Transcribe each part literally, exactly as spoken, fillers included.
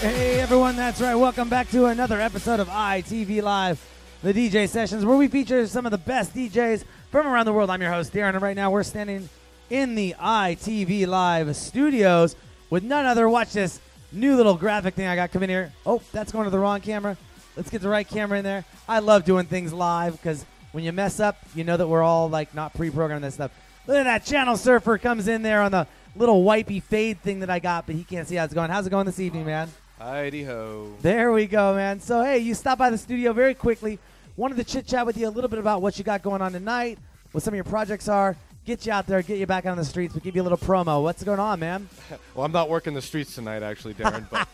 Hey everyone, that's right. Welcome back to another episode of I T V Live, the D J Sessions, where we feature some of the best D Js from around the world. I'm your host, Darren, and right now we're standing in the I T V Live studios with none other. Watch this new little graphic thing I got coming here. Oh, that's going to the wrong camera. Let's get the right camera in there. I love doing things live because when you mess up, you know that we're all like not pre-programming that stuff. Look at that. Channel Surfer comes in there on the little wipey fade thing that I got, but he can't see how it's going. How's it going this evening, man? Heidi ho. There we go, man. So, hey, you stopped by the studio very quickly. Wanted to chit-chat with you a little bit about what you got going on tonight, what some of your projects are, get you out there, get you back on the streets. We'll give you a little promo. What's going on, man? Well, I'm not working the streets tonight, actually, Darren. But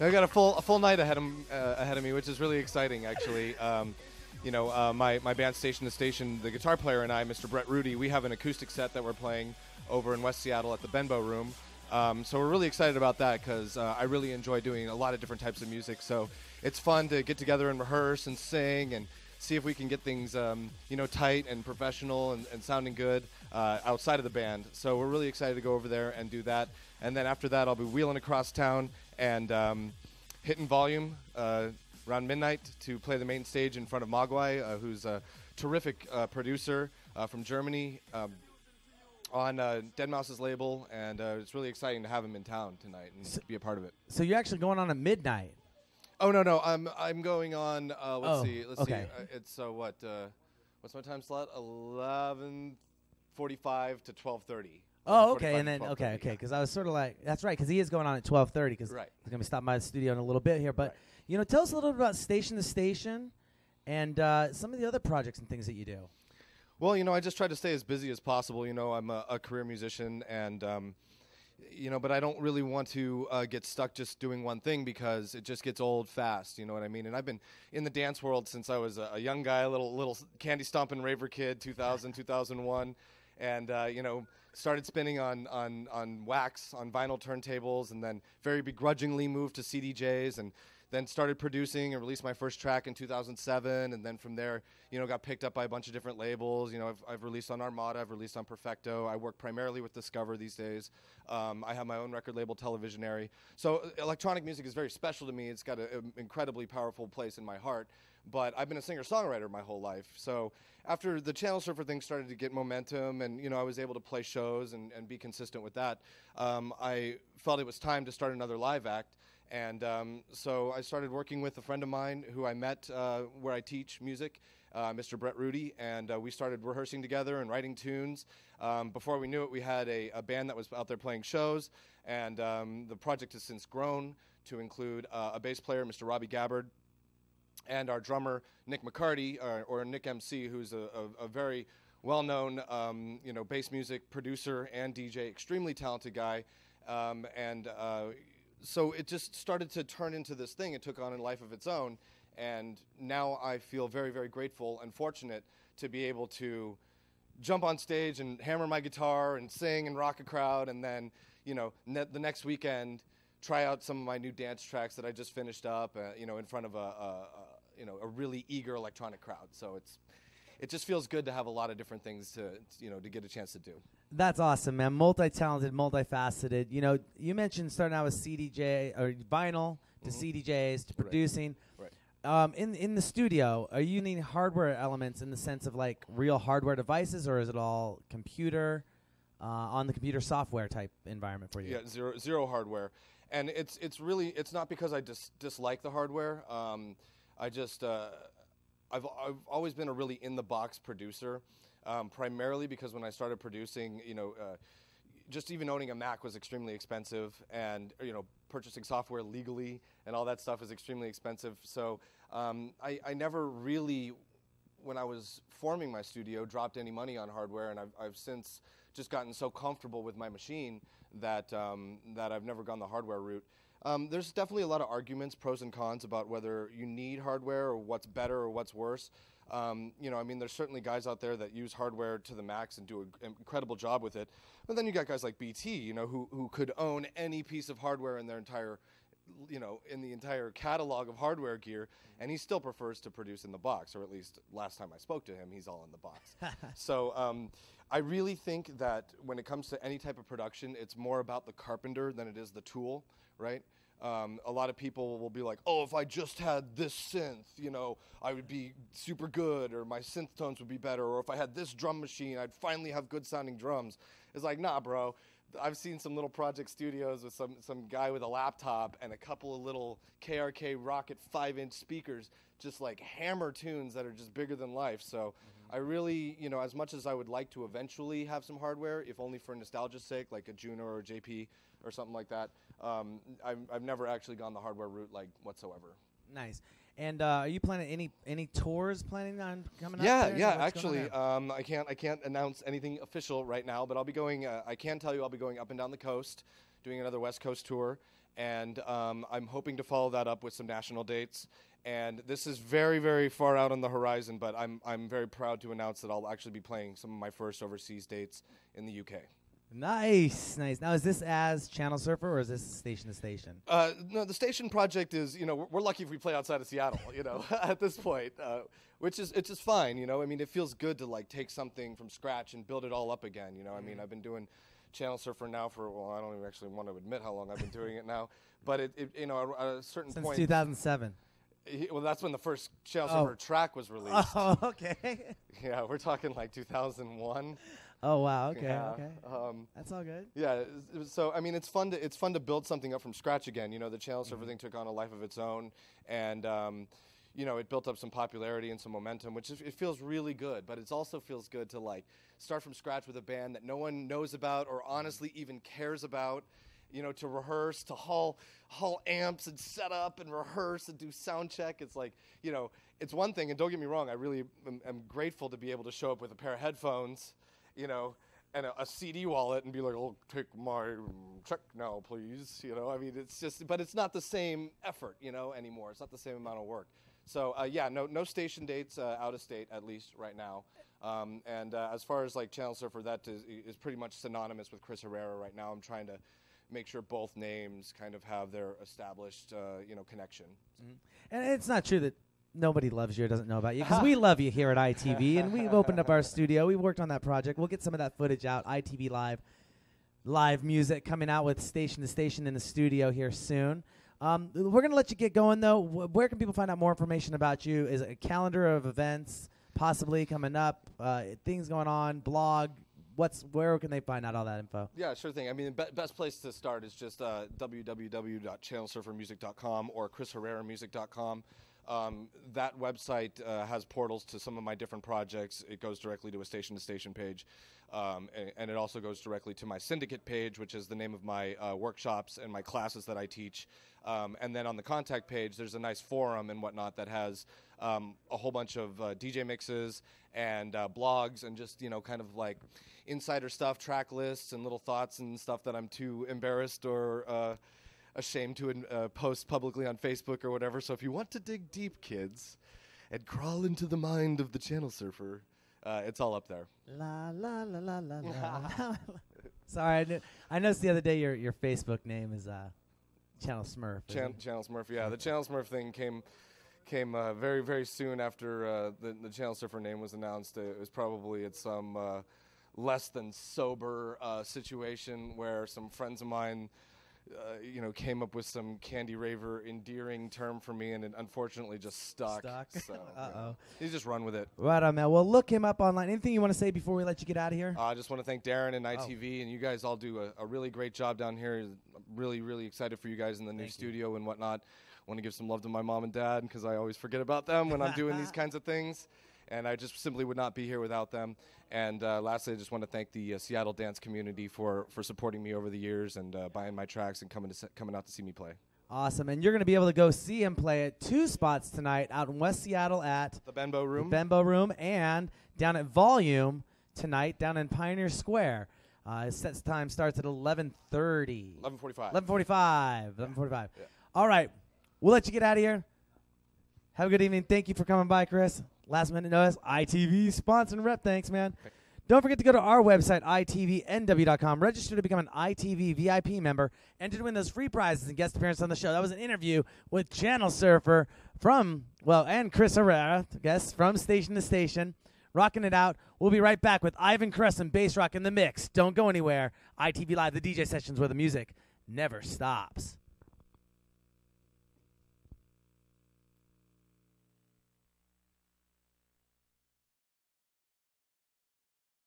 I got a full a full night ahead of, uh, ahead of me, which is really exciting, actually. Um, you know, uh, my, my band Station to Station, the guitar player and I, Mister Brett Rudy, we have an acoustic set that we're playing over in West Seattle at the Benbow Room. Um, so we're really excited about that because uh, I really enjoy doing a lot of different types of music. So it's fun to get together and rehearse and sing and see if we can get things, um, you know, tight and professional and, and sounding good uh, outside of the band. So we're really excited to go over there and do that. And then after that, I'll be wheeling across town and um, hitting volume uh, around midnight to play the main stage in front of Magwai, uh, who's a terrific uh, producer uh, from Germany. Um, on uh, Deadmau five's label, and uh, it's really exciting to have him in town tonight and so be a part of it. So you're actually going on at midnight? Oh, no, no, I'm I'm going on, uh, let's oh, see, let's okay. see, uh, it's uh, what, uh, what's my time slot? eleven forty-five to twelve thirty. Oh, okay, and then, okay, okay, because yeah. I was sort of like, that's right, because he is going on at twelve thirty, because right. he's going to be stopping by the studio in a little bit here, but, right. you know, tell us a little bit about Station to Station and uh, some of the other projects and things that you do. Well, you know, I just try to stay as busy as possible. You know, I'm a, a career musician, and, um, you know, but I don't really want to uh, get stuck just doing one thing because it just gets old fast, you know what I mean? And I've been in the dance world since I was a, a young guy, a little, little candy-stomping raver kid, two thousand, two thousand one, and, uh, you know, started spinning on, on, on wax, on vinyl turntables, and then very begrudgingly moved to C D Js, and then started producing and released my first track in two thousand seven, and then from there, you know, got picked up by a bunch of different labels. You know, I've, I've released on Armada, I've released on Perfecto. I work primarily with Discover these days. Um, I have my own record label, Televisionary. So electronic music is very special to me. It's got an incredibly powerful place in my heart. But I've been a singer-songwriter my whole life. So after the Channel Surfer thing started to get momentum and, you know, I was able to play shows and, and be consistent with that, um, I felt it was time to start another live act. And um, so I started working with a friend of mine who I met uh, where I teach music, uh, Mister Brett Rudy, and uh, we started rehearsing together and writing tunes. Um, before we knew it, we had a, a band that was out there playing shows, and um, the project has since grown to include uh, a bass player, Mister Robbie Gabbard, and our drummer, Nick McCarty, or, or Nick M C, who's a, a, a very well-known um, you know, bass music producer and D J, extremely talented guy, um, and uh, so it just started to turn into this thing. It took on a life of its own, and now I feel very, very grateful and fortunate to be able to jump on stage and hammer my guitar and sing and rock a crowd, and then, you know, ne the next weekend try out some of my new dance tracks that I just finished up, uh, you know, in front of a, a, a, you know, a really eager electronic crowd. So it's, it just feels good to have a lot of different things to, you know, to get a chance to do. That's awesome, man. Multi-talented, multifaceted. You know, you mentioned starting out with C D J or vinyl to mm-hmm. C D Js to producing. Right. Right. Um, in in the studio, are you needing hardware elements in the sense of like real hardware devices, or is it all computer, uh, on the computer software type environment for you? Yeah, zero zero hardware, and it's it's really it's not because I dis dislike the hardware. Um, I just uh, I've I've always been a really in the box producer. um, primarily because when I started producing, you know, uh, just even owning a Mac was extremely expensive, and, you know, purchasing software legally and all that stuff is extremely expensive. So um, I, I never really, when I was forming my studio, dropped any money on hardware, and I've, I've since just gotten so comfortable with my machine that, um, that I've never gone the hardware route. Um, there's definitely a lot of arguments, pros and cons, about whether you need hardware or what's better or what's worse. Um, you know, I mean, there's certainly guys out there that use hardware to the max and do an incredible job with it. But then you got guys like B T, you know, who, who could own any piece of hardware in their entire, you know, in the entire catalog of hardware gear, and he still prefers to produce in the box, or at least last time I spoke to him, he's all in the box. So um, I really think that when it comes to any type of production, it's more about the carpenter than it is the tool, right? Um, a lot of people will be like, oh, if I just had this synth, you know, I would be super good, or my synth tones would be better, or if I had this drum machine, I'd finally have good sounding drums. It's like, nah, bro. I've seen some little project studios with some, some guy with a laptop and a couple of little K R K Rocket five inch speakers just like hammer tunes that are just bigger than life. So mm-hmm. I really, you know, as much as I would like to eventually have some hardware, if only for nostalgia's sake, like a Juno or a J P or something like that, um, I've, I've never actually gone the hardware route like whatsoever. Nice. And uh, are you planning any any tours planning on coming up? Yeah, there? yeah. Actually, um, I can't I can't announce anything official right now, but I'll be going. Uh, I can tell you I'll be going up and down the coast, doing another West Coast tour, and um, I'm hoping to follow that up with some national dates. And this is very very far out on the horizon, but I'm I'm very proud to announce that I'll actually be playing some of my first overseas dates in the U K. Nice, nice. Now, is this as Channel Surfer or is this Station to Station? Uh, no, the Station project is, you know, we're, we're lucky if we play outside of Seattle, you know, at this point, uh, which is, it's just fine, you know. I mean, it feels good to, like, take something from scratch and build it all up again, you know. Mm. I mean, I've been doing Channel Surfer now for, well, I don't even actually want to admit how long I've been doing it now, but, it, it you know, at a certain Since point. Since two thousand seven. Well, that's when the first Channel Surfer oh. track was released. Oh, okay. Yeah, we're talking like two thousand one. Oh wow, okay, yeah. okay. Um, that's all good. Yeah, so I mean, it's fun to it's fun to build something up from scratch again. You know, the Channel Surfer mm-hmm. thing took on a life of its own, and um, you know, it built up some popularity and some momentum, which is, it feels really good. But it also feels good to like start from scratch with a band that no one knows about or honestly even cares about. You know, to rehearse, to haul, haul amps and set up and rehearse and do sound check. It's like, you know, it's one thing, and don't get me wrong, I really am, am grateful to be able to show up with a pair of headphones, you know, and a, a C D wallet and be like, oh, take my check now, please. You know, I mean, it's just, but it's not the same effort, you know, anymore. It's not the same amount of work. So, uh, yeah, no no station dates uh, out of state, at least right now. Um, and uh, as far as, like, Channel Surfer, that is, is pretty much synonymous with Chris Herrera right now. I'm trying to make sure both names kind of have their established, uh, you know, connection. Mm-hmm. And it's not true that nobody loves you or doesn't know about you, because we love you here at I T V, and we've opened up our studio. We've worked on that project. We'll get some of that footage out. I T V Live, live music coming out with Station to Station in the studio here soon. Um, we're going to let you get going, though. Where can people find out more information about you? Is it a calendar of events possibly coming up, uh, things going on, blog? What's where can they find out all that info? Yeah, sure thing. I mean, the be best place to start is just uh, w w w dot channel surfer music dot com or chris herrera music dot com. Um, that website uh, has portals to some of my different projects. It goes directly to a Station to Station page, um, and, and it also goes directly to my syndicate page, which is the name of my uh, workshops and my classes that I teach. Um, and then on the contact page, there's a nice forum and whatnot that has um, a whole bunch of uh, D J mixes and uh, blogs and just, you know, kind of like insider stuff, track lists and little thoughts and stuff that I'm too embarrassed or uh, ashamed to uh, post publicly on Facebook or whatever. So if you want to dig deep, kids, and crawl into the mind of the Channel Surfer, uh, it's all up there. La la la la la la. Sorry, I, knew, I noticed the other day your your Facebook name is uh, Channel Smurf. Chan Channel Smurf, yeah. The Channel Smurf thing came came uh, very very soon after uh, the the Channel Surfer name was announced. It was probably at some uh, less than sober uh, situation where some friends of mine, Uh, you know, came up with some Candy Raver endearing term for me, and it unfortunately just stuck. Stuck. So, uh-oh. You know, just run with it. Right on, man. Well, look him up online. Anything you want to say before we let you get out of here? Uh, I just want to thank Darren and I T V, oh. and you guys all do a, a really great job down here. I'm really, really excited for you guys in the new thank studio you. and whatnot. I want to give some love to my mom and dad, because I always forget about them when I'm doing these kinds of things. and I just simply would not be here without them. And uh, lastly, I just want to thank the uh, Seattle dance community for for supporting me over the years and uh, buying my tracks and coming to coming out to see me play. Awesome, and you're going to be able to go see him play at two spots tonight out in West Seattle at the Benbow Room, the Benbow Room, and down at Volume tonight down in Pioneer Square. Uh, his set time starts at eleven thirty. eleven forty-five. eleven forty-five. eleven forty-five. Yeah. All right, we'll let you get out of here. Have a good evening. Thank you for coming by, Chris. Last minute notice, I T V sponsor and rep. Thanks, man. Thanks. Don't forget to go to our website, I T V N W dot com, register to become an I T V V I P member, and to win those free prizes and guest appearances on the show. That was an interview with Channel Surfer from, well, and Chris Herrera, I guess, from Station to Station, rocking it out. We'll be right back with Ivan Kresson, bass rock in the mix. Don't go anywhere. I T V Live, the D J sessions where the music never stops.